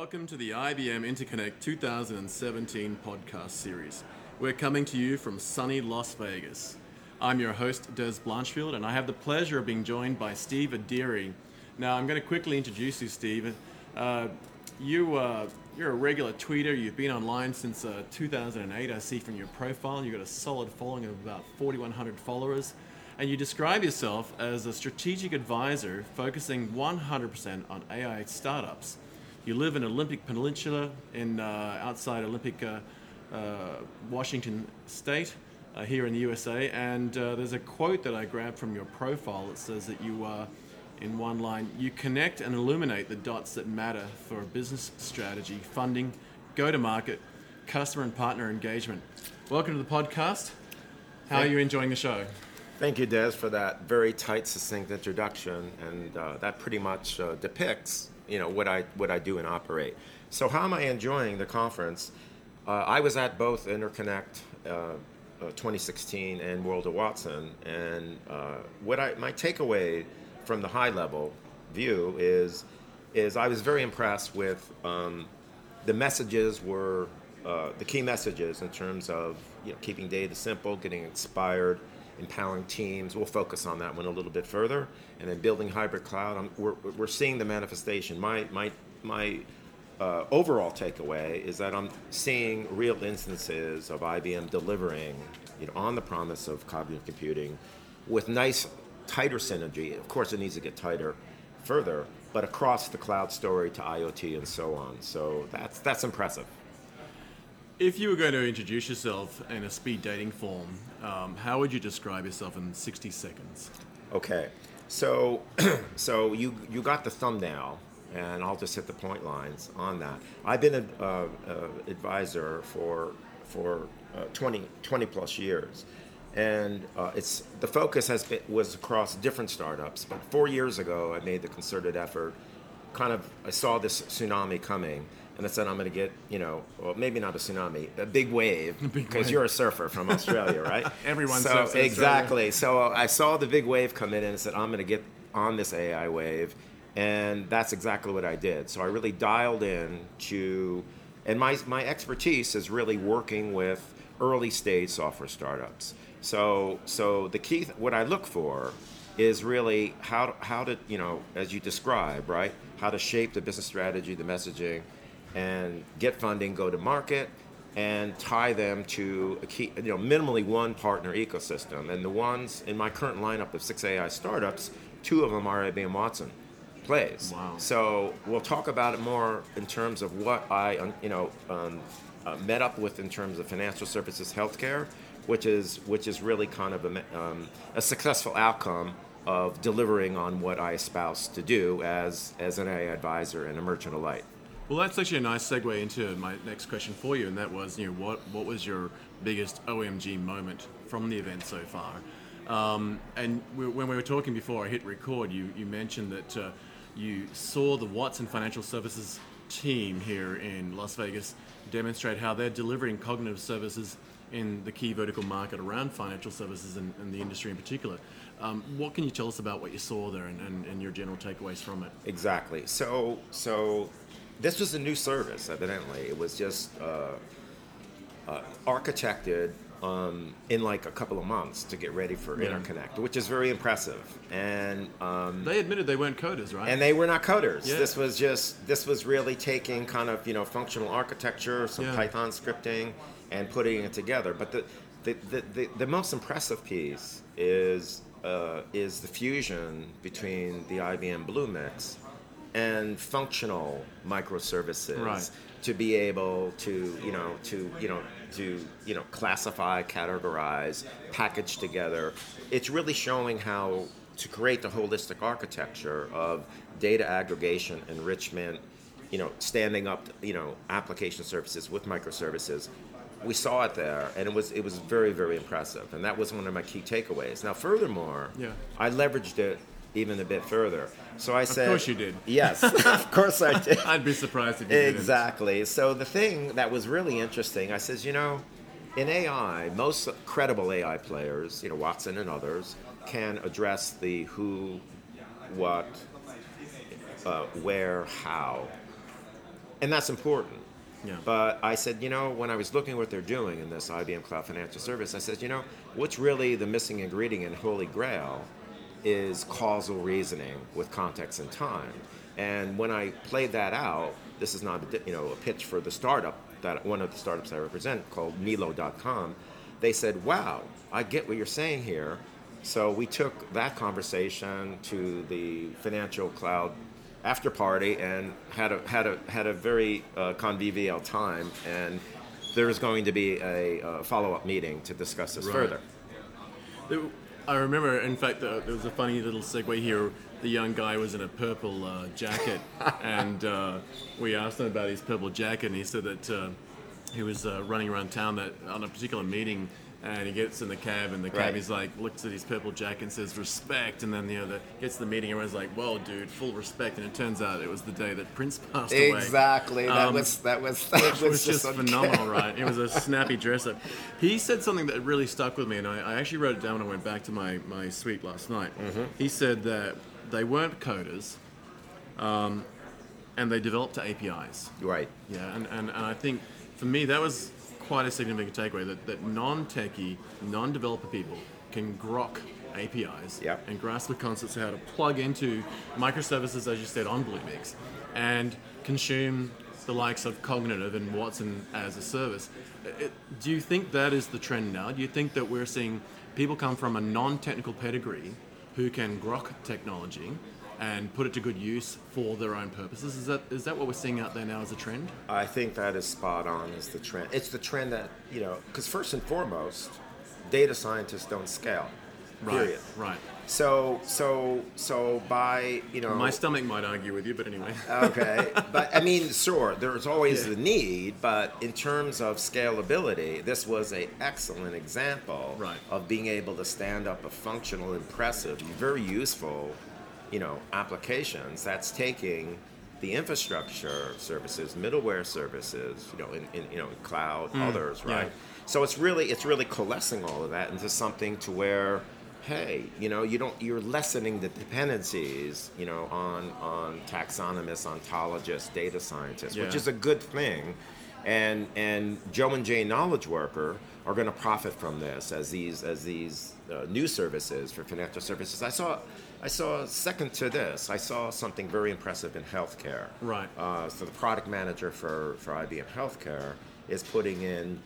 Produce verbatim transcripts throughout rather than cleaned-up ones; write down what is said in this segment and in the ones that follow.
Welcome to the I B M Interconnect two thousand seventeen podcast series. We're coming to you from sunny Las Vegas. I'm your host, Dez Blanchfield, and I have the pleasure of being joined by Steve Ardire. Now, I'm going to quickly introduce you, Steve. Uh, you, uh, you're a regular tweeter. You've been online since uh, two thousand eight, I see from your profile. You've got a solid following of about forty-one hundred followers. And you describe yourself as a strategic advisor focusing one hundred percent on A I startups. You live in Olympic Peninsula in uh, outside Olympic uh, uh, Washington State uh, here in the U S A. And uh, there's a quote that I grabbed from your profile that says that you are, in one line, you connect and illuminate the dots that matter for business strategy, funding, go-to-market, customer and partner engagement. Welcome to the podcast. How are you enjoying the show? Thank you, Des, for that very tight, succinct introduction, and uh, that pretty much uh, depicts, you know, what I what I do and operate. So, how am I enjoying the conference? Uh, I was at both Interconnect uh, uh, twenty sixteen and World of Watson, and uh, what I my takeaway from the high level view is is I was very impressed with um, the messages were uh, the key messages in terms of, you know, keeping data simple, getting inspired, empowering teams. We'll focus on that one a little bit further. And then building hybrid cloud, I'm, we're, we're seeing the manifestation. My my my uh, overall takeaway is that I'm seeing real instances of I B M delivering, you know, on the promise of cognitive computing with nice, tighter synergy. Of course, it needs to get tighter further, but across the cloud story to IoT and so on. So that's that's impressive. If you were going to introduce yourself in a speed dating form, um, how would you describe yourself in sixty seconds? Okay, so so you you got the thumbnail, and I'll just hit the point lines on that. I've been an uh, uh, advisor for for uh, twenty plus years, and uh, it's the focus has been, was across different startups. But four years ago, I made the concerted effort. Kind of, I saw this tsunami coming. And I said, I'm going to get, you know, well, maybe not a tsunami, a big wave, because you're a surfer from Australia, right? Everyone so, surfs in exactly. Australia. So uh, I saw the big wave come in, and I said, I'm going to get on this A I wave. And that's exactly what I did. So I really dialed in to, and my my expertise is really working with early stage software startups. So so the key, th- what I look for is really how how to, you know, as you describe, right, how to shape the business strategy, the messaging, and get funding, go to market, and tie them to a key, you know, minimally one partner ecosystem. And the ones in my current lineup of six A I startups, two of them are I B M Watson plays. Wow. So we'll talk about it more in terms of what I, you know, um, uh, met up with in terms of financial services, healthcare, which is which is really kind of a, um, a successful outcome of delivering on what I espouse to do as as an A I advisor and a merchant alike. Well, that's actually a nice segue into my next question for you, and that was, you know, what what was your biggest O M G moment from the event so far? Um, and we, when we were talking before I hit record, you, you mentioned that uh, you saw the Watson Financial Services team here in Las Vegas demonstrate how they're delivering cognitive services in the key vertical market around financial services and, and the industry in particular. Um, what can you tell us about what you saw there and, and, and your general takeaways from it? Exactly. So so. This was a new service, evidently. It was just uh, uh, architected um, in like a couple of months to get ready for yeah. Interconnect, which is very impressive. And um, they admitted they weren't coders, right? And they were not coders. Yeah. This was just this was really taking kind of, you know, functional architecture, some yeah. Python scripting, and putting it together. But the the the, the, the most impressive piece is uh, is the fusion between the I B M Bluemix and functional microservices right. to be able to, you know, to, you know, to, you know, classify, categorize, package together. It's really showing how to create the holistic architecture of data aggregation, enrichment, you know, standing up, you know, application services with microservices. We saw it there, and it was it was very, very impressive. And that was one of my key takeaways. Now, furthermore, yeah. I leveraged it even a bit further. So I said... Of course you did. Yes, of course I did. I'd be surprised if you didn't. Exactly. So the thing that was really interesting, I says, you know, in A I, most credible A I players, you know, Watson and others, can address the who, what, uh, where, how and that's important. Yeah. But I said, you know, when I was looking at what they're doing in this I B M Cloud Financial Service, I said, you know, what's really the missing ingredient and holy grail is causal reasoning with context and time. And when I played that out, this is not, you know, a pitch for the startup, that one of the startups I represent called Milo dot com, they said, wow, I get what you're saying here. So we took that conversation to the financial cloud after party and had a had a had a very uh, convivial time, and there is going to be a, a follow-up meeting to discuss this right. further. It, I remember, in fact, uh, there was a funny little segue here. The young guy was in a purple uh, jacket, and uh, we asked him about his purple jacket, and he said that uh, he was uh, running around town that on a particular meeting. And he gets in the cab, and the cab right. is like, looks at his purple jacket and says, respect. And then, you know, the, gets to the meeting, everyone's like, well, dude, full respect. And it turns out it was the day that Prince passed exactly. away. Exactly. That um, was that was, that was, was just, just phenomenal, okay. right? It was a snappy dress-up. He said something that really stuck with me, and I, I actually wrote it down when I went back to my, my suite last night. Mm-hmm. He said that they weren't coders, um, and they developed A P Is. Right. Yeah, and, and, and I think, for me, that was quite a significant takeaway, that, that non-techie, non-developer people can grok A P Is yep. and grasp the concepts of how to plug into microservices, as you said, on Bluemix, and consume the likes of Cognitive and Watson as a service. It, do you think that is the trend now? Do you think that we're seeing people come from a non-technical pedigree who can grok technology and put it to good use for their own purposes? Is that is that what we're seeing out there now as a trend? I think that is spot on as the trend. It's the trend that, you know, because first and foremost, data scientists don't scale, period. Right, right. So, so, so by, you know... My stomach might argue with you, but anyway. Okay, but I mean, sure, there's always yeah. the need, but in terms of scalability, this was an excellent example right. of being able to stand up a functional, impressive, very useful, you know, applications that's taking the infrastructure services, middleware services, you know, in, in you know, cloud, mm, others, right? Yeah. So it's really it's really coalescing all of that into something to where, hey, you know, you don't you're lessening the dependencies, you know, on on taxonomists, ontologists, data scientists, yeah. which is a good thing. And and Joe and Jane knowledge worker are going to profit from this as these as these uh, new services for financial services. I saw I saw second to this. I saw something very impressive in healthcare. Right. Uh, so the product manager for, for I B M Healthcare is putting in,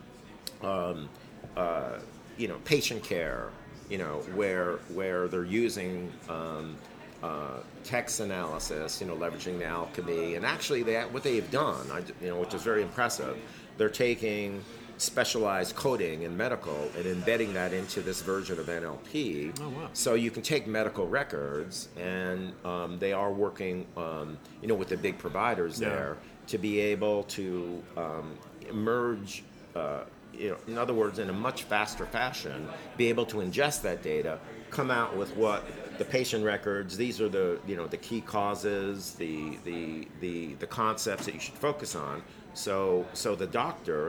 um, uh, you know, patient care. You know, where where they're using. Um, Uh, text analysis, you know, leveraging the Alchemy, and actually that what they've done, I, you know, which is very impressive, they're taking specialized coding in medical and embedding that into this version of N L P. Oh, wow. So you can take medical records, and um, they are working, um, you know, with the big providers yeah. there to be able to um, merge. Uh, You know, in other words, in a much faster fashion, be able to ingest that data, come out with what the patient records. These are the you know the key causes, the the the, the concepts that you should focus on. So so the doctor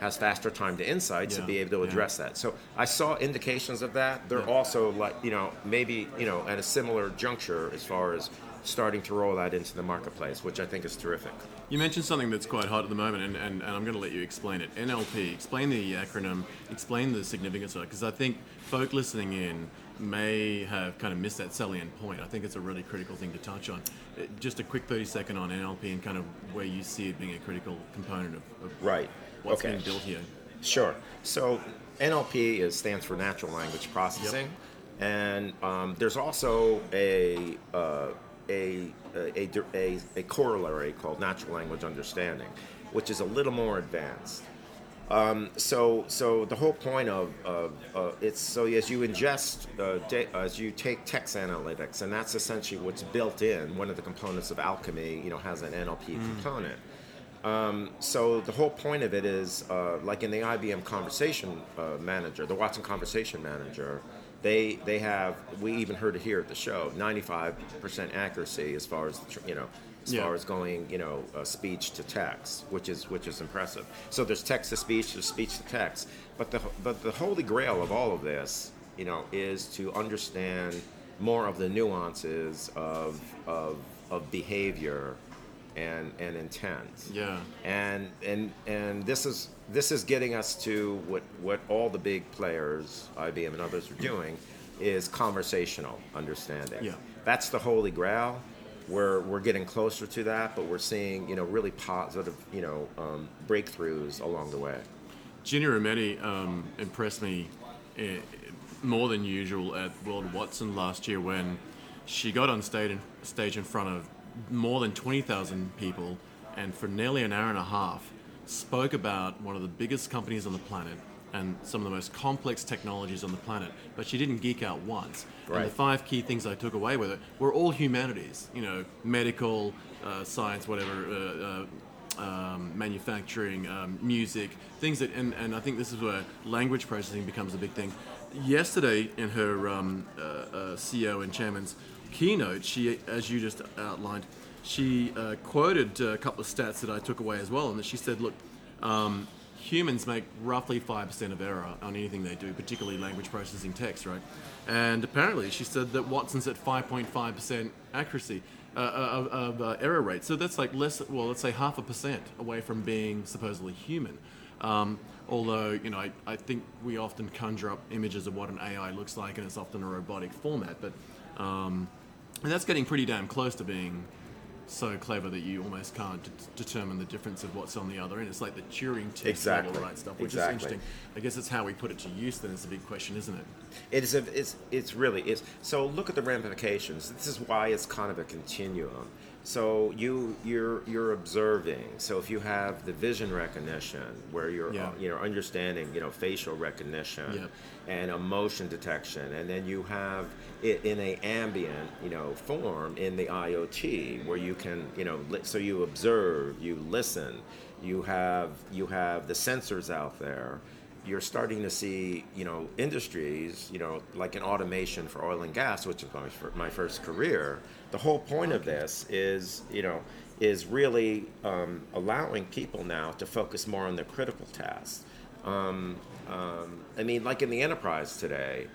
has faster time to insights yeah, to be able to address yeah. that. So I saw indications of that. They're yeah. also like you know maybe you know at a similar juncture as far as starting to roll that into the marketplace, which I think is terrific. You mentioned something that's quite hot at the moment, and, and, and I'm going to let you explain it. N L P, explain the acronym, explain the significance of it, because I think folk listening in may have kind of missed that salient point. I think it's a really critical thing to touch on. It, just a quick thirty second on N L P and kind of where you see it being a critical component of, of right. what's okay. being built here. Sure. So N L P is, stands for Natural Language Processing, yep. and um, there's also a... Uh, A, a, a, a corollary called natural language understanding, which is a little more advanced. Um, so so the whole point of, of uh, it's so as you ingest, uh, da- as you take text analytics, and that's essentially what's built in, one of the components of Alchemy, you know, has an N L P mm. component. Um, so the whole point of it is, uh, like in the I B M Conversation uh, Manager, the Watson Conversation Manager, They they have, we even heard it here at the show, ninety-five percent accuracy as far as, you know, as yeah. far as going, you know, uh, speech to text, which is which is impressive. So there's text to speech, there's speech to text. But the but the holy grail of all of this, you know, is to understand more of the nuances of of of behavior and and intent. Yeah. And and and this is this is getting us to what what all the big players, I B M and others, are doing, is conversational understanding. Yeah. That's the holy grail. We're we're getting closer to that, but we're seeing, you know, really positive, you know, um, breakthroughs along the way. Ginny Rometty um, impressed me more than usual at World of Watson last year when she got on stage in, stage in front of more than twenty thousand people, and for nearly an hour and a half spoke about one of the biggest companies on the planet and some of the most complex technologies on the planet, but she didn't geek out once. Right. And the five key things I took away with it were all humanities, you know, medical, uh, science, whatever, uh, uh, um, manufacturing, um, music, things that, and, and I think this is where language processing becomes a big thing. Yesterday in her um, uh, uh, C E O and chairman's keynote, she, as you just outlined, she uh, quoted a couple of stats that I took away as well, and that she said, look, um, humans make roughly five percent of error on anything they do, particularly language processing text, right? And apparently she said that Watson's at five point five percent accuracy uh, of, of uh, error rate. So that's like less, well, let's say half a percent away from being supposedly human. Um, although, you know, I, I think we often conjure up images of what an A I looks like, and it's often a robotic format, but um, and that's getting pretty damn close to being so clever that you almost can't d- determine the difference of what's on the other end. It's like the Turing test, exactly, all the right stuff, which exactly. is interesting. I guess it's how we put it to use, then, is the big question, isn't it? It is. A, it's, it's really is. So look at the ramifications. This is why it's kind of a continuum. So you you're you're observing. So if you have the vision recognition, where you're yeah. you know understanding, you know facial recognition yep. and emotion detection, and then you have it in a ambient you know form in the I O T, where you can you know li- so you observe, you listen, you have you have the sensors out there. You're starting to see, you know, industries, you know, like in automation for oil and gas, which is my first career. The whole point of this is, you know, is really um, allowing people now to focus more on the critical tasks. Um, um, I mean, like in the enterprise today,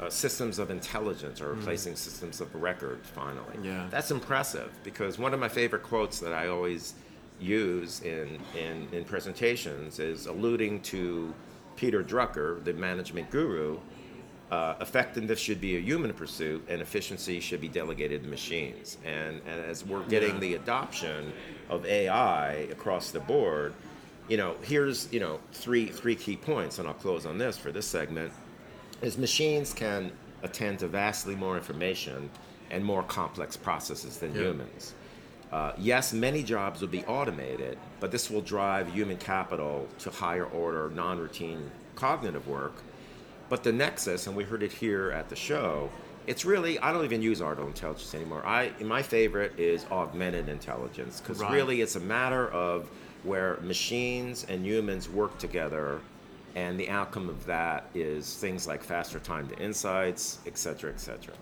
uh, systems of intelligence are replacing mm. systems of record, finally. Yeah. That's impressive, because one of my favorite quotes that I always use in, in, in presentations is alluding to Peter Drucker, the management guru, uh, effectiveness should be a human pursuit, and efficiency should be delegated to machines. And, and as we're getting yeah. the adoption of A I across the board, you know, here's you know three three key points, and I'll close on this for this segment, is machines can attend to vastly more information and more complex processes than yeah. humans. Uh, yes, many jobs will be automated, but this will drive human capital to higher order, non-routine cognitive work. But the nexus, and we heard it here at the show, it's really, I don't even use artificial intelligence anymore. I, my favorite is augmented intelligence, because right. really it's a matter of where machines and humans work together, and the outcome of that is things like faster time to insights, et cetera, et cetera.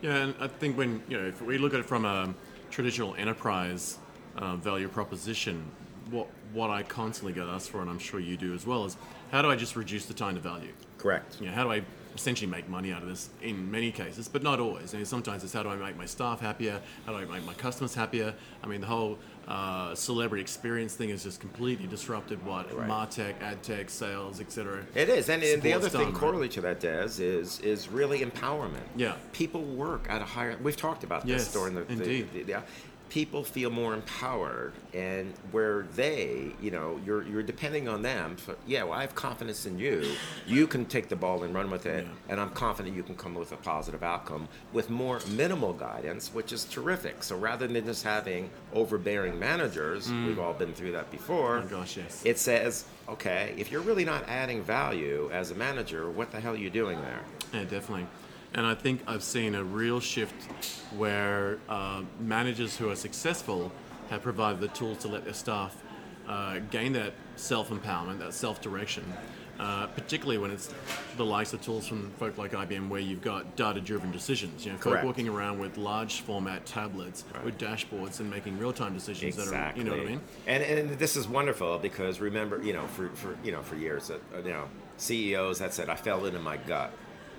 Yeah, and I think when, you know, if we look at it from a traditional enterprise uh, value proposition, what what I constantly get asked for, and I'm sure you do as well, is how do I just reduce the time to value? Correct. You know, how do I essentially make money out of this in many cases, but not always. I mean, sometimes it's how do I make my staff happier? How do I make my customers happier? I mean, the whole uh, celebrity experience thing has just completely disrupted what right. MarTech, AdTech, sales, et cetera. It is, and, and the other done, thing correlated right? to that, Dez, is is really empowerment. Yeah, people work at a higher. We've talked about this yes, during the, indeed. the, the, the yeah. People feel more empowered, and where they, you know, you're you're depending on them. For, yeah, well, I have confidence in you. You can take the ball and run with it, yeah. and I'm confident you can come with a positive outcome with more minimal guidance, which is terrific. So rather than just having overbearing managers, mm. we've all been through that before. Oh gosh, yes. It says, okay, if you're really not adding value as a manager, what the hell are you doing there? Yeah, definitely. And I think I've seen a real shift where uh, managers who are successful have provided the tools to let their staff uh, gain that self-empowerment, that self-direction, uh, particularly when it's the likes of tools from folk like I B M where you've got data-driven decisions. You know, folk Correct. walking around with large format tablets right. with dashboards and making real-time decisions exactly. that are, you know what I mean? And and this is wonderful because remember, you know, for, for you know, for years, uh, you know, C E Os that said, I fell into my gut.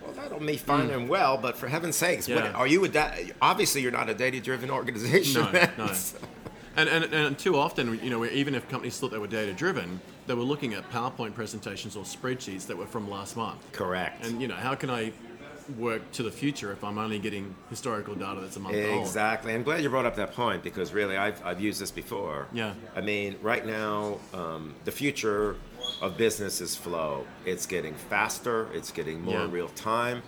Well, that'll be fine mm. and well, but for heaven's sakes, yeah. what, are you a da- obviously you're not a data-driven organization. No, no. And, and and too often, you know, even if companies thought they were data-driven, they were looking at PowerPoint presentations or spreadsheets that were from last month. Correct. And, you know, how can I work to the future if I'm only getting historical data that's a month exactly. old? Exactly. I'm glad you brought up that point, because really, I've I've used this before. Yeah. I mean, right now, um, the future of business is flow. It's getting faster. It's getting more yeah. real time,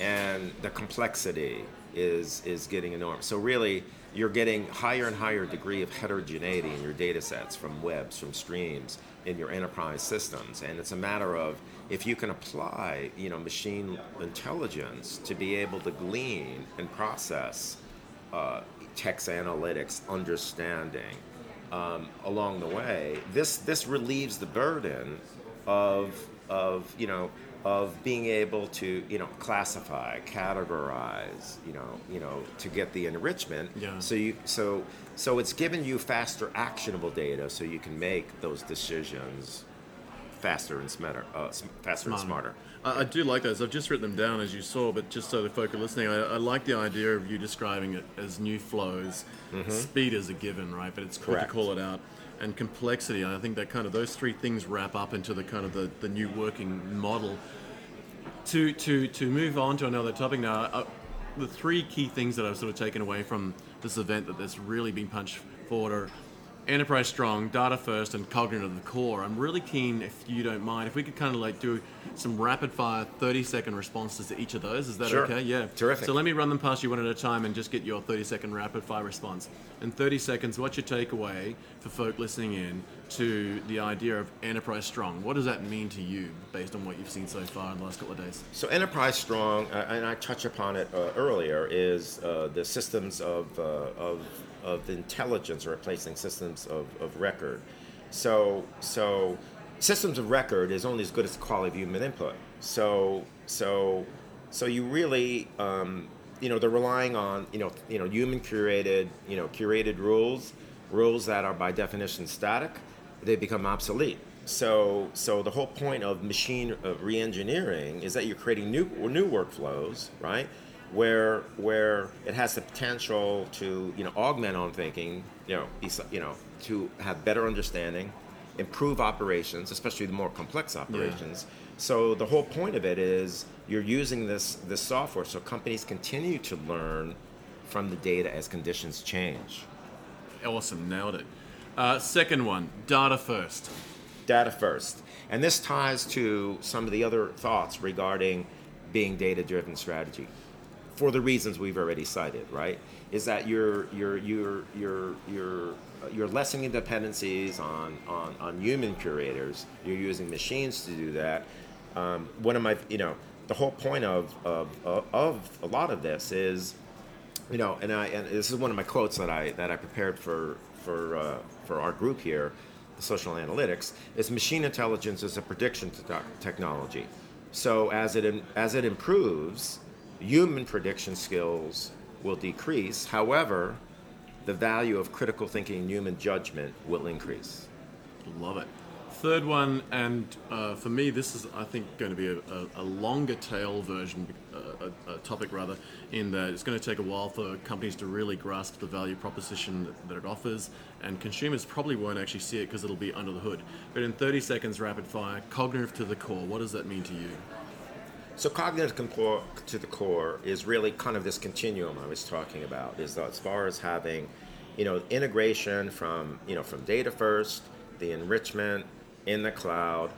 and the complexity is is getting enormous. So really, you're getting higher and higher degree of heterogeneity in your data sets from webs, from streams, in your enterprise systems. And it's a matter of, if you can apply, you know, machine intelligence to be able to glean and process uh, text analytics, understanding um, along the way, this this relieves the burden of of, you know, of being able to, you know, classify, categorize, you know, you know, to get the enrichment. Yeah. So you, so, so it's giving you faster actionable data, so you can make those decisions faster and smarter. Uh, faster and smarter. I, I do like those. I've just written them down, as you saw, but just so the folk are listening, I, I like the idea of you describing it as new flows. Mm-hmm. Speed is a given, right? But it's good to call it out. And complexity, and I think that kind of those three things wrap up into the kind of the, the new working model. To to to move on to another topic now, uh, the three key things that I've sort of taken away from this event that that's really been punched forward are enterprise strong, data first, and cognitive at the core. I'm really keen, if you don't mind, if we could kind of like do some rapid fire thirty second responses to each of those. Is that sure. okay? Yeah. Terrific. So let me run them past you one at a time and just get your thirty second rapid fire response. In thirty seconds, what's your takeaway for folk listening in to the idea of enterprise strong? What does that mean to you based on what you've seen so far in the last couple of days? So enterprise strong, uh, and I touched upon it uh, earlier, is uh, the systems of, uh, of of intelligence replacing systems of, of record. So so systems of record is only as good as the quality of human input. So so so you really um, you know, they're relying on you know you know human curated you know curated rules rules that are by definition static. They become obsolete. So so the whole point of machine uh, reengineering is that you're creating new new workflows, right? Where where it has the potential to you know augment on thinking, you know be, you know to have better understanding, improve operations, especially the more complex operations. Yeah. So the whole point of it is you're using this this software so companies continue to learn from the data as conditions change. Awesome, nailed it. Uh, second one, data first. Data first, and this ties to some of the other thoughts regarding being data-driven strategy. For the reasons we've already cited, right, is that you're you're you're you're you're you're lessening dependencies on, on, on human curators. You're using machines to do that. Um, one of my, you know, the whole point of of, of of a lot of this is, you know, and I and this is one of my quotes that I that I prepared for for uh, for our group here, the social analytics, is machine intelligence is a prediction technology. So as it as it improves, human prediction skills will decrease. However, the value of critical thinking and human judgment will increase. Love it. Third one, and uh, for me, this is, I think, going to be a, a, a longer tail version, uh, a, a topic rather, in that it's going to take a while for companies to really grasp the value proposition that, that it offers, and consumers probably won't actually see it because it'll be under the hood. But in thirty seconds, rapid fire, cognitive to the core, what does that mean to you? So cognitive to the core is really kind of this continuum I was talking about, is that as far as having, you know, integration from, you know, from data first, the enrichment in the cloud,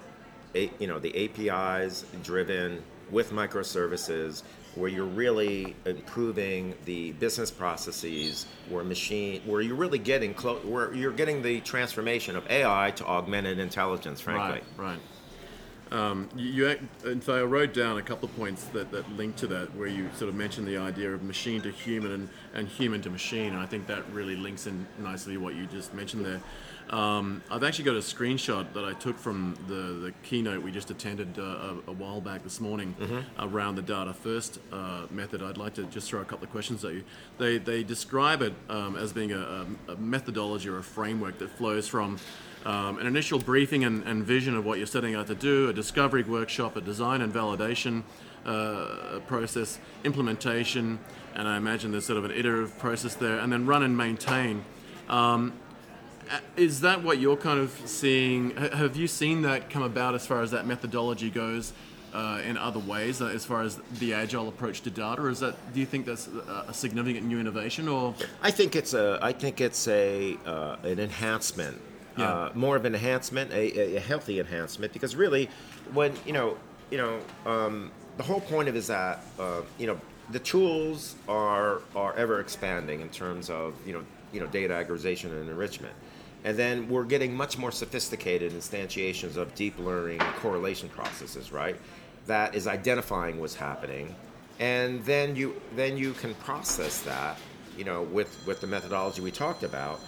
a, you know, the A P Is driven with microservices, where you're really improving the business processes, where machine, where you're really getting close, where you're getting the transformation of A I to augmented intelligence, frankly. Right, right. Um, you, you, and so I wrote down a couple of points that, that link to that, where you sort of mentioned the idea of machine to human and, and human to machine, and I think that really links in nicely what you just mentioned there. Um, I've actually got a screenshot that I took from the, the keynote we just attended uh, a, a while back this morning mm-hmm. around the data first uh, method. I'd like to just throw a couple of questions at you. They they describe it um, as being a, a methodology or a framework that flows from Um, an initial briefing and, and vision of what you're setting out to do, a discovery workshop, a design and validation uh, process, implementation, and I imagine there's sort of an iterative process there, and then run and maintain. Um, is that what you're kind of seeing? Have you seen that come about as far as that methodology goes uh, in other ways, uh, as far as the agile approach to data? Or is that, do you think that's a significant new innovation? Or I think it's a, I think it's a uh, an enhancement, yeah. uh, more of an enhancement, a, a healthy enhancement, because really, when you know, you know, um, the whole point of it is that uh, you know, the tools are are ever expanding in terms of you know you know data aggregation and enrichment, and then we're getting much more sophisticated instantiations of deep learning correlation processes, right? That is identifying what's happening, and then you then you can process that, you know, with with the methodology we talked about.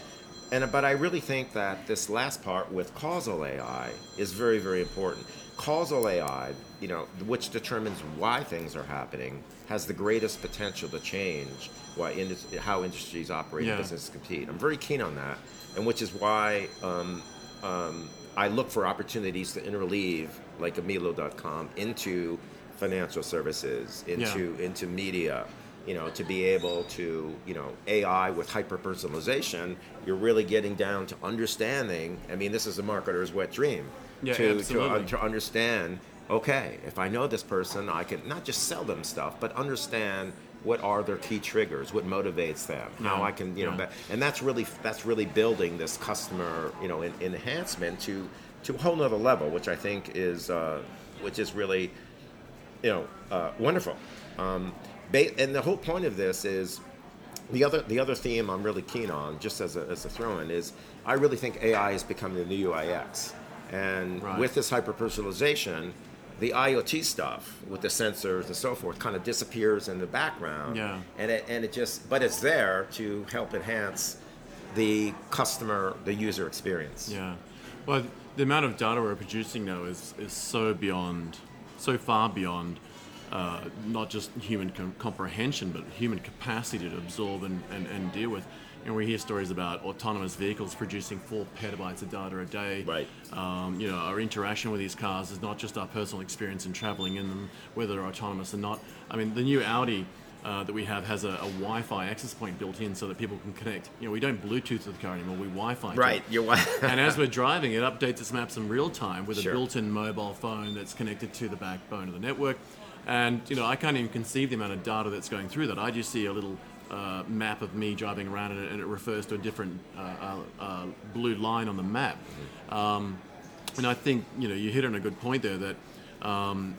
And but I really think that this last part with causal A I is very, very important. Causal A I, you know, which determines why things are happening, has the greatest potential to change why indus- how industries operate yeah. and businesses compete. I'm very keen on that, and which is why um, um, I look for opportunities to interleave, like a Milo dot com, into financial services, into yeah. into media. You know, to be able to, you know, A I with hyper-personalization, you're really getting down to understanding. I mean, this is a marketer's wet dream. Yeah, to, to, uh, to understand, okay, if I know this person, I can not just sell them stuff, but understand what are their key triggers, what motivates them, yeah. how I can, you know, yeah. and that's really that's really building this customer, you know, in, in enhancement to, to a whole nother level, which I think is, uh, which is really, you know, uh, wonderful. Um, And the whole point of this is, the other the other theme I'm really keen on, just as a, as a throw-in, is I really think A I is becoming the new U I X. And right. with this hyper-personalization, the IoT stuff with the sensors and so forth kind of disappears in the background. Yeah. And it, and it just, but it's there to help enhance the customer, the user experience. Yeah. Well, the amount of data we're producing now is is so beyond, so far beyond. Uh, not just human com- comprehension, but human capacity to absorb and, and, and deal with. And we hear stories about autonomous vehicles producing four petabytes of data a day. Right. Um, you know, our interaction with these cars is not just our personal experience in traveling in them, whether they're autonomous or not. I mean, the new Audi uh, that we have has a, a Wi-Fi access point built in so that people can connect. You know, we don't Bluetooth to the car anymore, we Wi-Fi. Right. Your wi- And as we're driving, it updates its maps in real time with sure. a built-in mobile phone that's connected to the backbone of the network. And, you know, I can't even conceive the amount of data that's going through that. I just see a little uh, map of me driving around, and it, and it refers to a different uh, uh, uh, blue line on the map. Um, and I think, you know, you hit on a good point there that um,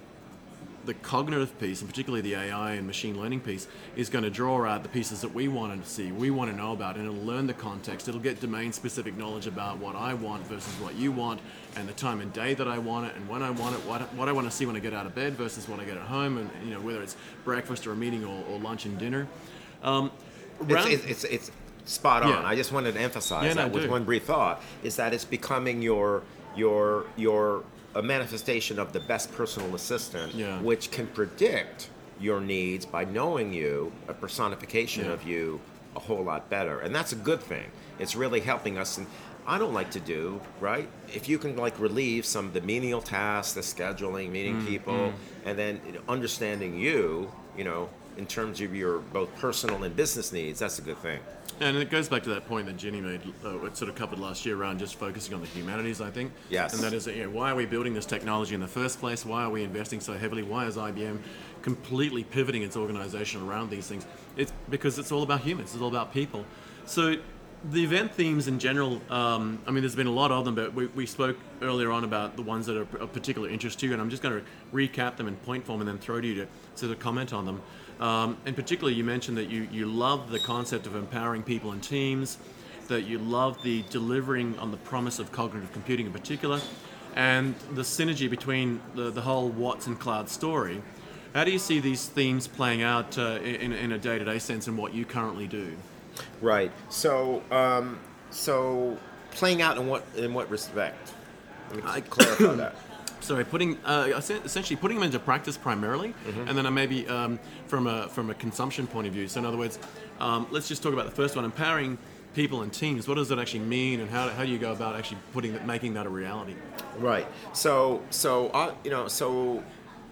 the cognitive piece, and particularly the A I and machine learning piece, is going to draw out the pieces that we want to see, we want to know about, and it'll learn the context. It'll get domain-specific knowledge about what I want versus what you want, and the time and day that I want it, and when I want it, what, what I want to see when I get out of bed versus what I get at home, and you know whether it's breakfast or a meeting or, or lunch and dinner. Um, round- it's, it's, it's, it's spot on. Yeah. I just wanted to emphasize yeah, that no, with do. one brief thought, is that it's becoming your your your. a manifestation of the best personal assistant, yeah. which can predict your needs by knowing you, a personification yeah. of you, a whole lot better. And that's a good thing. It's really helping us. And I don't like to do, right? If you can like relieve some of the menial tasks, the scheduling, meeting mm, people, mm. and then understanding you, you know, in terms of your both personal and business needs, that's a good thing. And it goes back to that point that Ginny made, uh, it sort of covered last year around just focusing on the humanities, I think. Yes. And that is, you know, why are we building this technology in the first place? Why are we investing so heavily? Why is I B M completely pivoting its organization around these things? It's because it's all about humans. It's all about people. So the event themes in general, um, I mean, there's been a lot of them, but we, we spoke earlier on about the ones that are of particular interest to you, and I'm just going to recap them in point form and then throw to you to sort of comment on them. Um, and particularly, you mentioned that you, you love the concept of empowering people and teams, that you love the delivering on the promise of cognitive computing in particular, and the synergy between the, the whole Watson Cloud story. How do you see these themes playing out uh, in, in a day-to-day sense in what you currently do? Right. So, um, so playing out in what in what respect? Let me I clarify that. Sorry, putting uh, essentially putting them into practice primarily, mm-hmm. and then I maybe um, from a from a consumption point of view. So in other words, um, let's just talk about the first one: empowering people and teams. What does that actually mean, and how how do you go about actually putting that, making that a reality? Right. So so uh, you know so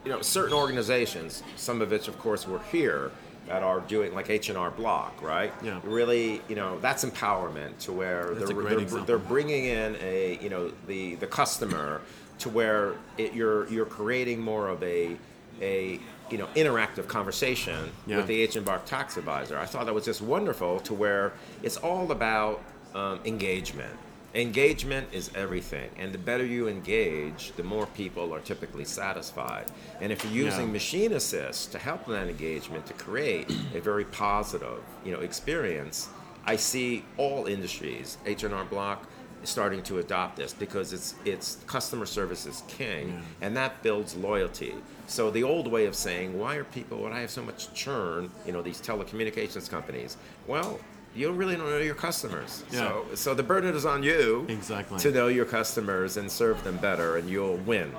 you know certain organizations, some of which of course were here, that are doing like H and R Block, right? Yeah. Really, you know, that's empowerment to where that's they're they're, they're bringing in a, you know, the the customer to where it, you're you're creating more of a a you know interactive conversation yeah. with the H and R Block tax advisor. I thought that was just wonderful to where it's all about um, engagement. Engagement is everything, and the better you engage, the more people are typically satisfied. And if you're using yeah. machine assist to help that engagement to create a very positive, you know, experience, I see all industries, H and R Block, starting to adopt this because it's it's customer service is king, yeah. and that builds loyalty. So the old way of saying, why are people? Why do I have so much churn? You know, these telecommunications companies. Well. You really don't know your customers. Yeah. So so the burden is on you exactly. to know your customers and serve them better, and you'll win.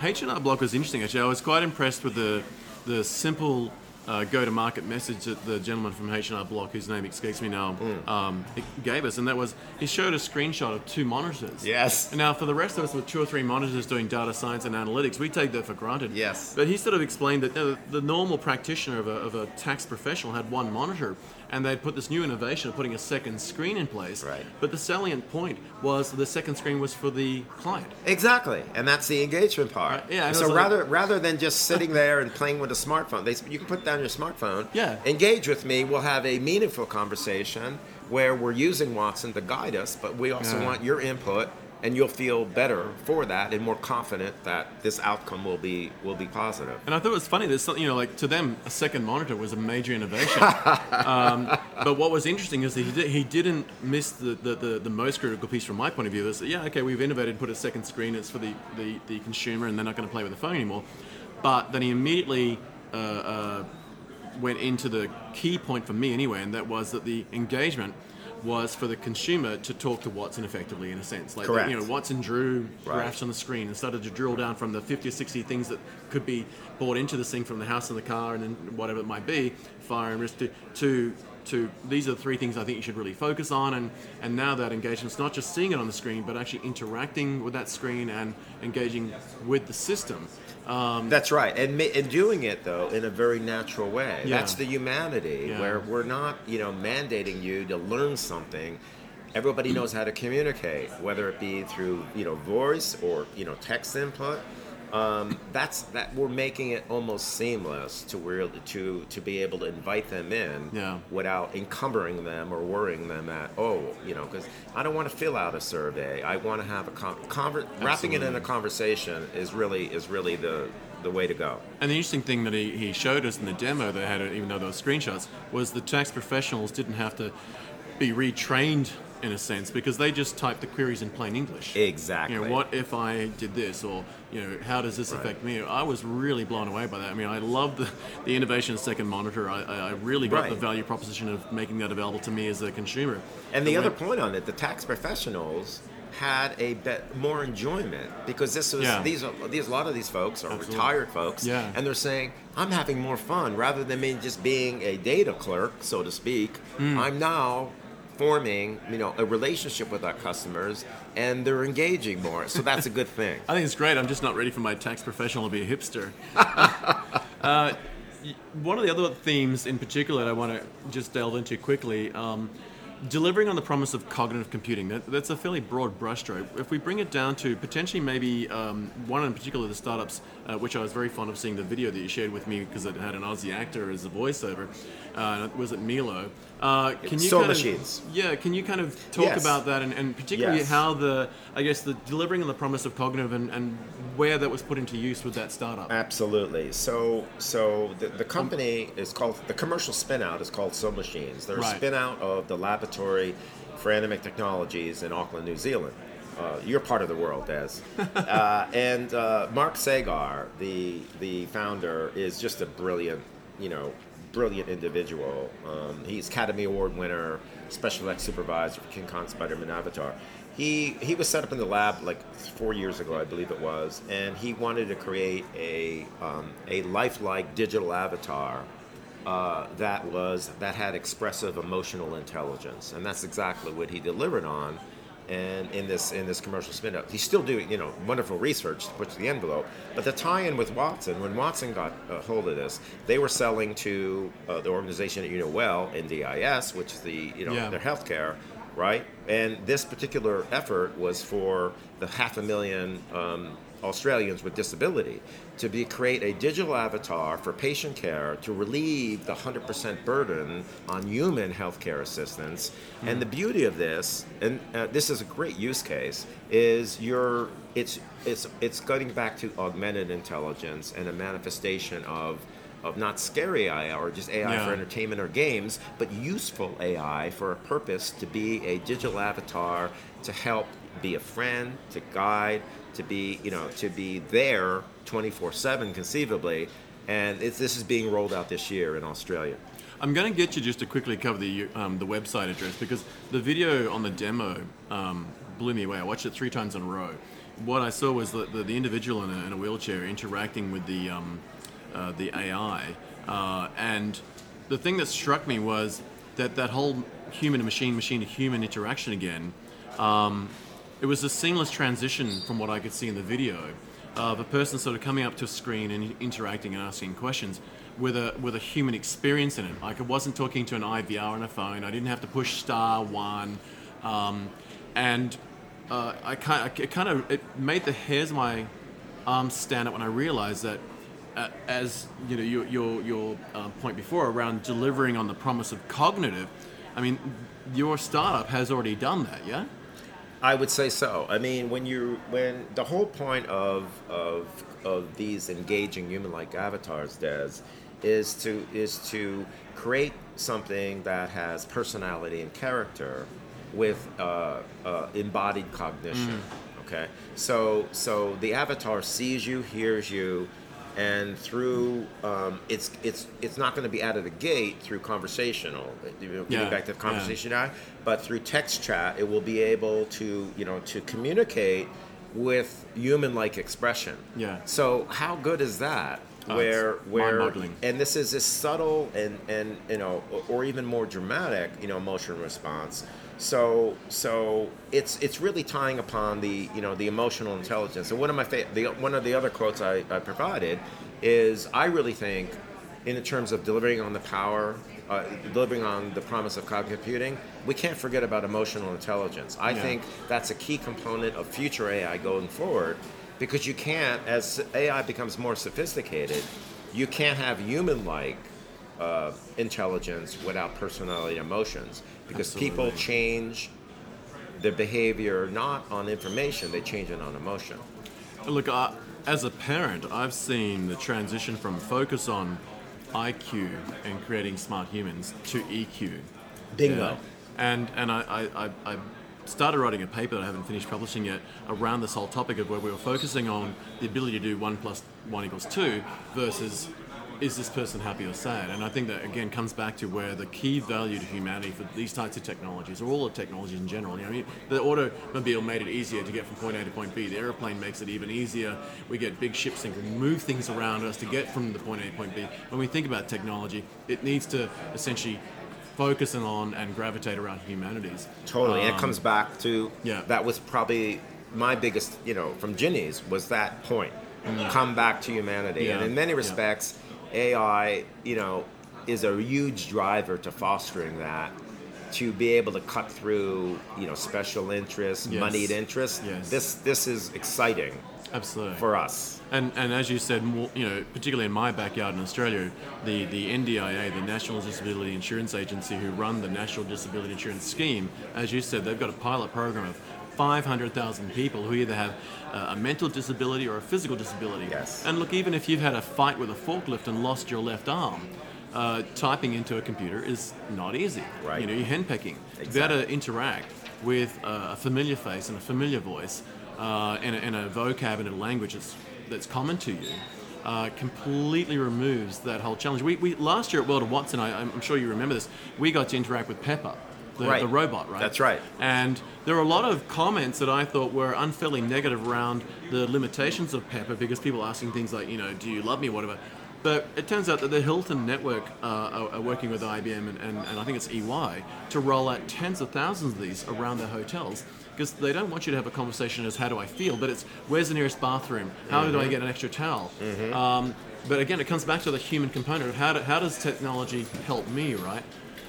H and R Block was interesting, actually. I was quite impressed with the the simple uh, go-to-market message that the gentleman from H and R Block, whose name escapes me now, mm. um, gave us, and that was, he showed a screenshot of two monitors. Yes. And now, for the rest of us with two or three monitors doing data science and analytics, we take that for granted. Yes. But he sort of explained that uh, the normal practitioner of a, of a tax professional had one monitor, and they'd put this new innovation of putting a second screen in place. Right. But the salient point was the second screen was for the client. Exactly, and that's the engagement part. Right. Yeah. And so like, rather rather than just sitting there and playing with a smartphone, they, you can put down your smartphone, yeah. engage with me, we'll have a meaningful conversation where we're using Watson to guide us, but we also yeah. want your input, and you'll feel better for that and more confident that this outcome will be will be positive. And I thought it was funny, there's something, you know, like to them, a second monitor was a major innovation. um, but what was interesting is that he, did, he didn't miss the, the, the, the most critical piece from my point of view is that, yeah, okay, we've innovated, put a second screen, it's for the, the, the consumer and they're not gonna play with the phone anymore. But then he immediately uh, uh, went into the key point for me anyway, and that was that the engagement was for the consumer to talk to Watson effectively, in a sense. Like, correct. You know, Watson drew right. graphs on the screen and started to drill down from the fifty or sixty things that could be bought into this thing from the house and the car and then whatever it might be, fire and risk, to, to, to these are the three things I think you should really focus on. And, and now that engagement's not just seeing it on the screen, but actually interacting with that screen and engaging with the system. Um, That's right, and and doing it though in a very natural way. Yeah. That's the humanity yeah. where we're not, you know, mandating you to learn something. Everybody knows how to communicate, whether it be through, you know, voice or, you know, text input. Um, that's that we're making it almost seamless to where to to be able to invite them in yeah. without encumbering them or worrying them that oh you know because I don't want to fill out a survey. I want to have a con- conver- wrapping it in a conversation is really is really the the way to go. And the interesting thing that he, he showed us in the demo that had it, even though there were screenshots, was the tax professionals didn't have to be retrained in a sense, because they just type the queries in plain English. Exactly. You know, what if I did this, or you know, how does this right. affect me? I was really blown away by that. I mean, I love the, the innovation of second monitor. I, I really got right. the value proposition of making that available to me as a consumer. And the and other when, point on it, the tax professionals had a bit more enjoyment because this was yeah. these are these a lot of these folks are absolutely. Retired folks, yeah. and they're saying I'm having more fun rather than me just being a data clerk, so to speak. Mm. I'm now forming, you know, a relationship with our customers, and they're engaging more. So that's a good thing. I think it's great. I'm just not ready for my tax professional to be a hipster. uh, uh, one of the other themes in particular that I want to just delve into quickly, um, delivering on the promise of cognitive computing. That, that's a fairly broad brushstroke. If we bring it down to potentially maybe um, one in particular, the startups, uh, which I was very fond of seeing the video that you shared with me because it had an Aussie actor as a voiceover. Uh, was it Milo? Uh, can you Soul kind Machines. Of, yeah, can you kind of talk yes. about that and, and particularly yes. how the, I guess, the delivering on the promise of cognitive and, and where that was put into use with that startup? Absolutely. So so the, the company um, is called, the commercial spin out is called Soul Machines. They're right. a spin out of the laboratory for Animic Technologies in Auckland, New Zealand. Uh, you're part of the world, Dez. uh, and uh, Mark Sagar, the the founder, is just a brilliant, you know, brilliant individual. Um, he's Academy Award winner, special effects supervisor for King Kong, Spider-Man, Avatar. He he was set up in the lab like four years ago, I believe it was, and he wanted to create a um, a lifelike digital avatar uh, that was that had expressive emotional intelligence, and that's exactly what he delivered on. and in this in this commercial spin-out. He's still doing, you know, wonderful research to push the envelope. But the tie-in with Watson, when Watson got a hold of this, they were selling to uh, the organization that you know well, N D I S, which is the, you know, yeah. their healthcare, right? And this particular effort was for the half a million um, Australians with disability to be create a digital avatar for patient care to relieve the one hundred percent burden on human healthcare assistance. Mm. And the beauty of this, and uh, this is a great use case, is you're it's it's it's going back to augmented intelligence and a manifestation of of not scary A I or just A I yeah. for entertainment or games, but useful A I for a purpose to be a digital avatar to help be a friend, to guide, to be, you know, to be there twenty-four seven conceivably. And it's, this is being rolled out this year in Australia. I'm going to get you just to quickly cover the um, the website address, because the video on the demo um, blew me away. I watched it three times in a row. What I saw was the, the, the individual in a, in a wheelchair interacting with the um, uh, the A I. Uh, and the thing that struck me was that that whole human-to-machine, machine-to-human interaction again, um, it was a seamless transition from what I could see in the video of a person sort of coming up to a screen and interacting and asking questions with a with a human experience in it. Like, I wasn't talking to an I V R on a phone. I didn't have to push star one, um, and uh, I kind of, it kind of it made the hairs of my arms stand up when I realized that, uh, as you know, your your your uh, point before around delivering on the promise of cognitive. I mean, your startup has already done that, yeah. I would say so. I mean, when you when the whole point of of of these engaging human-like avatars, Dez, is to is to create something that has personality and character with uh, uh, embodied cognition. Mm. Okay, so so the avatar sees you, hears you, and through um, it's it's it's not going to be out of the gate through conversational, you know, getting yeah. back to the conversation yeah. A I, but through text chat it will be able to, you know, to communicate with human-like expression. Yeah. So how good is that? Oh, where where and this is this subtle and and you know or even more dramatic, you know, emotion response. So so it's it's really tying upon the, you know, the emotional intelligence. And one of my fa- the one of the other quotes I, I provided is, I really think in terms of delivering on the power, uh, delivering on the promise of cloud computing, we can't forget about emotional intelligence. I yeah. think that's a key component of future A I going forward, because you can't, as A I becomes more sophisticated, you can't have human-like Uh, intelligence without personality and emotions, because Absolutely. people change their behavior not on information, they change it on emotion. Look, I, as a parent, I've seen the transition from focus on I Q and creating smart humans to E Q. Bingo. Uh, and and I, I, I started writing a paper that I haven't finished publishing yet around this whole topic of where we were focusing on the ability to do one plus one equals two versus, is this person happy or sad? And I think that, again, comes back to where the key value to humanity for these types of technologies, or all of technologies in general, you know, I mean, the automobile made it easier to get from point A to point B. The airplane makes it even easier. We get big ships that can move things around us to get from the point A to point B. When we think about technology, it needs to essentially focus on and gravitate around humanities. Totally. Um, and it comes back to, yeah. that was probably my biggest, you know, from Ginny's, was that point. Mm. Come back to humanity. Yeah. And in many respects, yeah. A I, you know, is a huge driver to fostering that, to be able to cut through, you know, special interests, yes. moneyed interests. Yes. This this is exciting. Absolutely. For us. And and as you said, more, you know, particularly in my backyard in Australia, the, the N D I A, the National Disability Insurance Agency, who run the National Disability Insurance Scheme, as you said, they've got a pilot program of five hundred thousand people who either have a mental disability or a physical disability. Yes. And look, even if you've had a fight with a forklift and lost your left arm, uh, typing into a computer is not easy. Right. You know, you're henpecking. Exactly. To be able to interact with a familiar face and a familiar voice uh, and, a, and a vocab and a language that's, that's common to you uh, completely removes that whole challenge. We, we last year at World of Watson, I, I'm sure you remember this, we got to interact with Pepper. The, right. the robot, right? That's right. And there were a lot of comments that I thought were unfairly negative around the limitations of Pepper, because people asking things like, you know, do you love me, whatever. But it turns out that the Hilton network uh, are, are working with I B M and, and, and I think it's E Y to roll out tens of thousands of these around their hotels, because they don't want you to have a conversation as how do I feel, but it's where's the nearest bathroom? How mm-hmm. do I get an extra towel? Mm-hmm. Um, but again, it comes back to the human component of how, do, how does technology help me, right?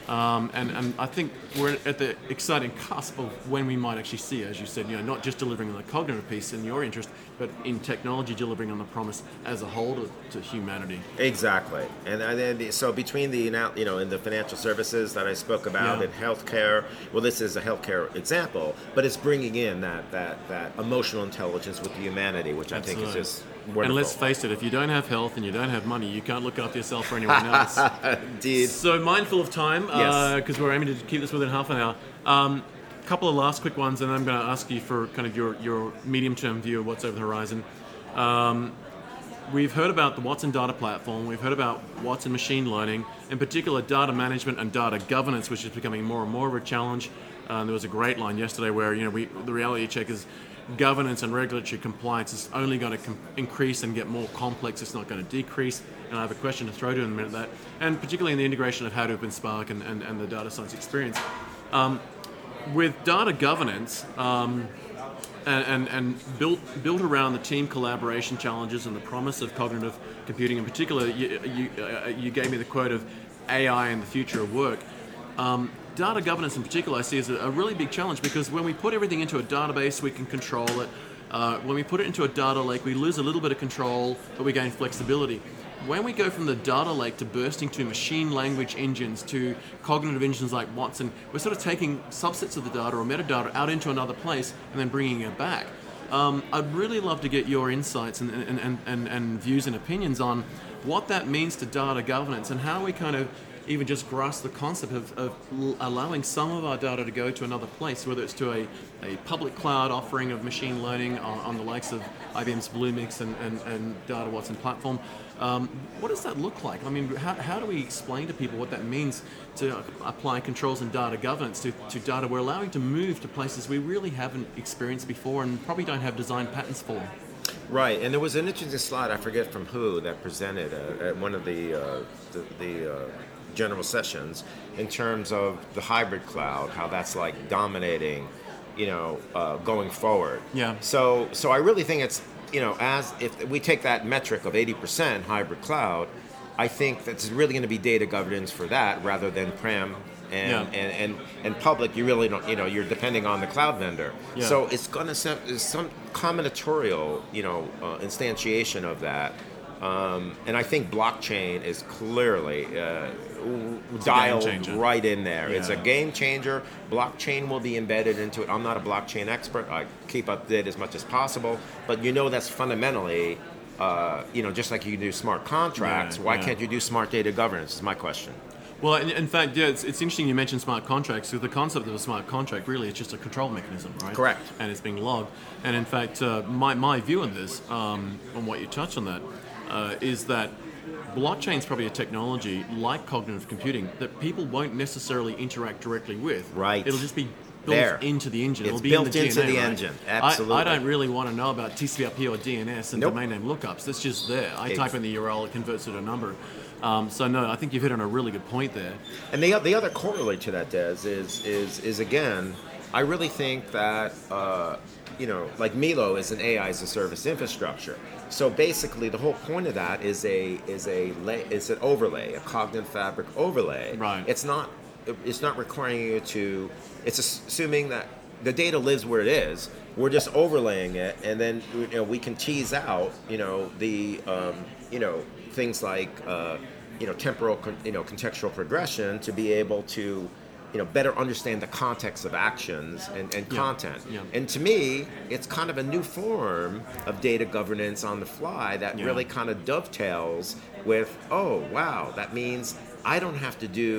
Um, and, and I think we're at the exciting cusp of when we might actually see, as you said, you know, not just delivering on the cognitive piece in your interest, but in technology delivering on the promise as a whole to, to humanity. Exactly. And then so between the, you know, in the financial services that I spoke about, yeah. and healthcare, well, this is a healthcare example, but it's bringing in that that, that emotional intelligence with the humanity, which Absolutely. I think is just wonderful. And let's face it, if you don't have health and you don't have money, you can't look after yourself or anyone else. Indeed. So mindful of time, because yes. uh, we're aiming to keep this within half an hour. Um, couple of last quick ones, and I'm going to ask you for kind of your, your medium-term view of what's over the horizon. Um, we've heard about the Watson Data Platform. We've heard about Watson machine learning, in particular data management and data governance, which is becoming more and more of a challenge. Uh, there was a great line yesterday where, you know, we, the reality check is governance and regulatory compliance is only going to com- increase and get more complex. It's not going to decrease. And I have a question to throw to you in a minute that, and particularly in the integration of Hadoop and Spark and, and, and the data science experience. Um, With data governance um, and, and, and built built around the team collaboration challenges and the promise of cognitive computing in particular, you, you, uh, you gave me the quote of A I and the future of work. Um, data governance in particular I see as a, a really big challenge, because when we put everything into a database, we can control it. Uh, when we put it into a data lake, we lose a little bit of control, but we gain flexibility. When we go from the data lake to bursting to machine language engines, to cognitive engines like Watson, we're sort of taking subsets of the data or metadata out into another place and then bringing it back. Um, I'd really love to get your insights and, and, and, and, and views and opinions on what that means to data governance and how we kind of even just grasp the concept of, of allowing some of our data to go to another place, whether it's to a, a public cloud offering of machine learning on, on the likes of I B M's Bluemix and, and, and Data Watson platform. Um, what does that look like? I mean, how, how do we explain to people what that means to apply controls and data governance to, to data we're allowing to move to places we really haven't experienced before and probably don't have design patterns for? Right, and there was an interesting slide, I forget from who, that presented uh, at one of the uh, the, the uh, general sessions in terms of the hybrid cloud, how that's like dominating, you know, uh, going forward. Yeah. So, so I really think it's, you know, as if we take that metric of eighty percent hybrid cloud, I think that's really going to be data governance for that rather than prem and, yeah. and, and, and public. You really don't, you know, you're depending on the cloud vendor. Yeah. So it's going to some combinatorial, you know, uh, instantiation of that. Um, and I think blockchain is clearly uh, dialed right in there. Yeah. It's a game changer. Blockchain will be embedded into it. I'm not a blockchain expert. I keep up to date as much as possible. But you know that's fundamentally, uh, you know, just like you do smart contracts, yeah, why yeah. can't you do smart data governance is my question. Well, in, in fact, yeah, it's, it's interesting you mentioned smart contracts. So the concept of a smart contract really is just a control mechanism, right? Correct. And it's being logged. And in fact, uh, my, my view on this, um, on what you touched on that, Uh, is that blockchain is probably a technology like cognitive computing that people won't necessarily interact directly with. Right. It'll just be built there. into the engine. It's It'll be built in the into D N A, the right? engine. Absolutely. I, I don't really want to know about T C P or D N S and nope. domain name lookups. That's just there. I it's, type in the U R L, it converts it to a number. Um, so no, I think you've hit on a really good point there. And the the other corollary to that, Dez, is is is again, I really think that. Uh, You know, like Milo is an A I as a service infrastructure. So basically, the whole point of that is a is a lay, is an overlay, a cognitive fabric overlay. Right. It's not it's not requiring you to. It's assuming that the data lives where it is. We're just overlaying it, and then you know we can tease out you know the um, you know things like uh, you know temporal you know contextual progression to be able to. You know, better understand the context of actions and, and yeah. content. Yeah. And to me, it's kind of a new form of data governance on the fly that yeah. really kind of dovetails with, oh, wow, that means I don't have to do,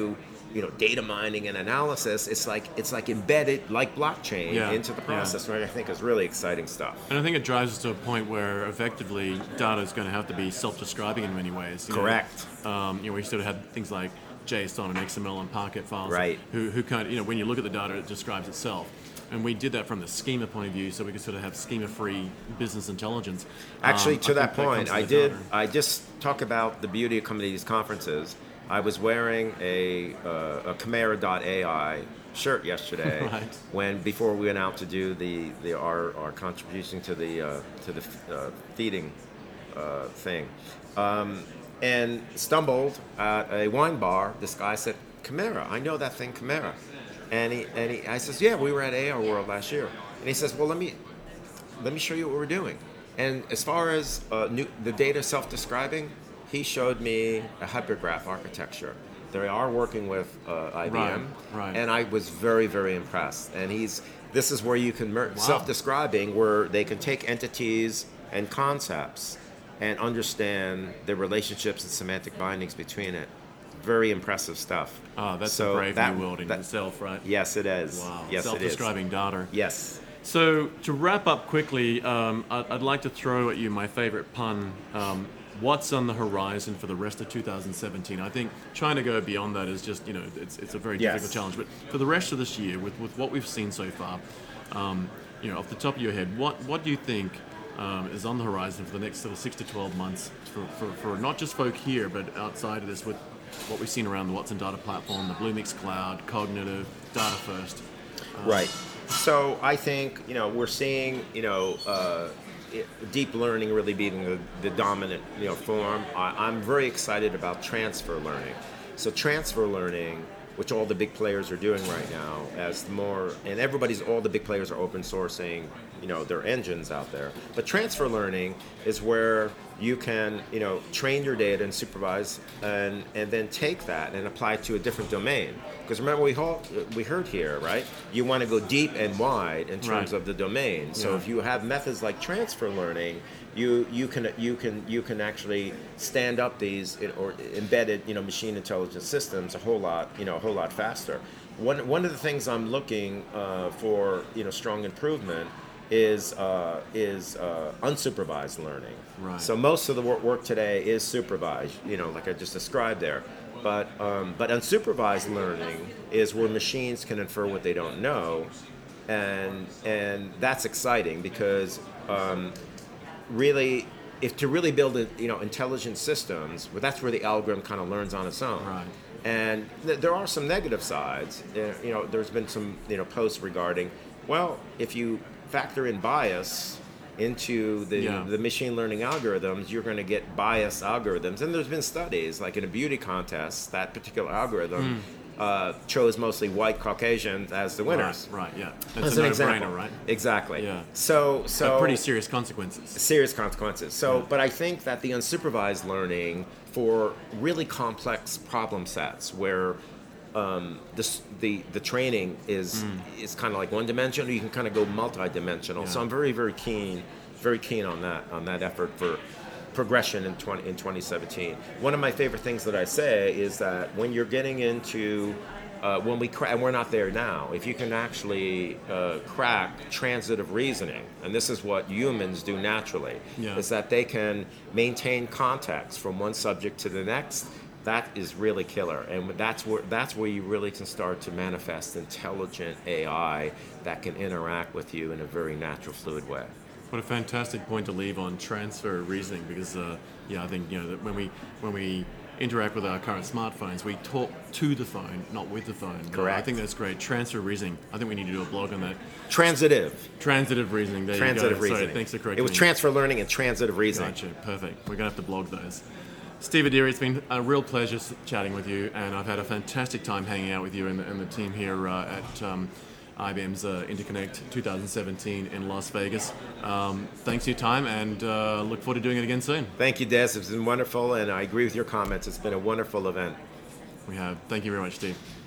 you know, data mining and analysis. It's like it's like embedded, like blockchain, yeah. into the process, yeah. which I think is really exciting stuff. And I think it drives us to a point where effectively data is going to have to be self-describing in many ways. You Correct. Know? Um, you know, we sort of have things like JSON and X M L and Parquet files, right. who who kind of, you know, when you look at the data, it describes itself. And we did that from the schema point of view, so we could sort of have schema-free business intelligence. Actually, um, to I that point, that I did. Data. I just talk about the beauty of coming to these conferences. I was wearing a, uh, a Chimera dot A I shirt yesterday, right. when before we went out to do the, the our, our contribution to the uh, to the uh, feeding uh, thing, um, and stumbled at a wine bar. This guy said, "Chimera, I know that thing, Chimera." And he and he, I says, "Yeah, we were at A R World last year." And he says, "Well, let me let me show you what we're doing." And as far as uh, new, the data self-describing. He showed me a hypergraph architecture. They are working with uh, I B M, right, right. and I was very, very impressed. And he's this is where you can mer- wow. self-describing, where they can take entities and concepts and understand the relationships and semantic bindings between it. Very impressive stuff. Oh, that's so a brave that, new world in that, itself, right? Yes, it is. Wow, yes, self-describing it is. Data. Yes. So to wrap up quickly, um, I'd, I'd like to throw at you my favorite pun. Um, What's on the horizon for the rest of two thousand seventeen? I think trying to go beyond that is just, you know, it's it's a very yes. difficult challenge. But for the rest of this year, with, with what we've seen so far, um, you know, off the top of your head, what, what do you think um, is on the horizon for the next sort of six to twelve months for, for, for not just folk here, but outside of this with what we've seen around the Watson Data Platform, the Bluemix Cloud, Cognitive, Data First? Um, right. So I think, you know, we're seeing, you know, uh, It, deep learning really being the, the dominant, you know, form. I, I'm very excited about transfer learning. So transfer learning, which all the big players are doing right now, as more and everybody's all the big players are open sourcing, you know, their engines out there. But transfer learning is where you can, you know, train your data and supervise, and and then take that and apply it to a different domain. Because remember, we all, we heard here, right? You want to go deep and wide in terms right. of the domain. So yeah. if you have methods like transfer learning, you you can you can you can actually stand up these or embedded, you know, machine intelligence systems a whole lot, you know, a whole lot faster. One one of the things I'm looking uh, for, you know, strong improvement is uh, is uh, unsupervised learning. Right. So most of the work today is supervised, you know, like I just described there. But um, but unsupervised learning is where machines can infer what they don't know, and and that's exciting because um, really, if to really build a, you know, intelligent systems, well, that's where the algorithm kind of learns on its own. Right. And th- there are some negative sides. You know, there's been some, you know, posts regarding, well, if you factor in bias into the yeah. the machine learning algorithms, you're going to get biased algorithms. And there's been studies, like in a beauty contest, that particular algorithm mm. uh, chose mostly white Caucasians as the winners. Right, right yeah. That's as a an example, right? Exactly. Yeah. So, so but pretty serious consequences. Serious consequences. So, yeah. but I think that the unsupervised learning for really complex problem sets, where Um, this, the the training is mm. is kind of like one dimensional. You can kind of go multi-dimensional. Yeah. So I'm very very keen, very keen on that on that effort for progression in twenty in twenty seventeen. One of my favorite things that I say is that when you're getting into uh, when we cra- and we're not there now. If you can actually uh, crack transitive reasoning, and this is what humans do naturally, yeah. is that they can maintain context from one subject to the next. That is really killer, and that's where that's where you really can start to manifest intelligent A I that can interact with you in a very natural, fluid way. What a fantastic point to leave on transfer reasoning, because uh, yeah, I think you know that when we when we interact with our current smartphones, we talk to the phone, not with the phone. Correct. I think that's great. Transfer reasoning. I think we need to do a blog on that. Transitive. Transitive reasoning. There transitive you go. Reasoning. So, thanks for correcting. It was transfer learning and transitive reasoning. Gotcha. Perfect. We're gonna have to blog those. Steve Ardire, it's been a real pleasure chatting with you, and I've had a fantastic time hanging out with you and the, and the team here uh, at um, I B M's uh, Interconnect twenty seventeen in Las Vegas. Um, thanks for your time, and uh, look forward to doing it again soon. Thank you, Dez. It's been wonderful, and I agree with your comments. It's been a wonderful event. We have. Thank you very much, Steve.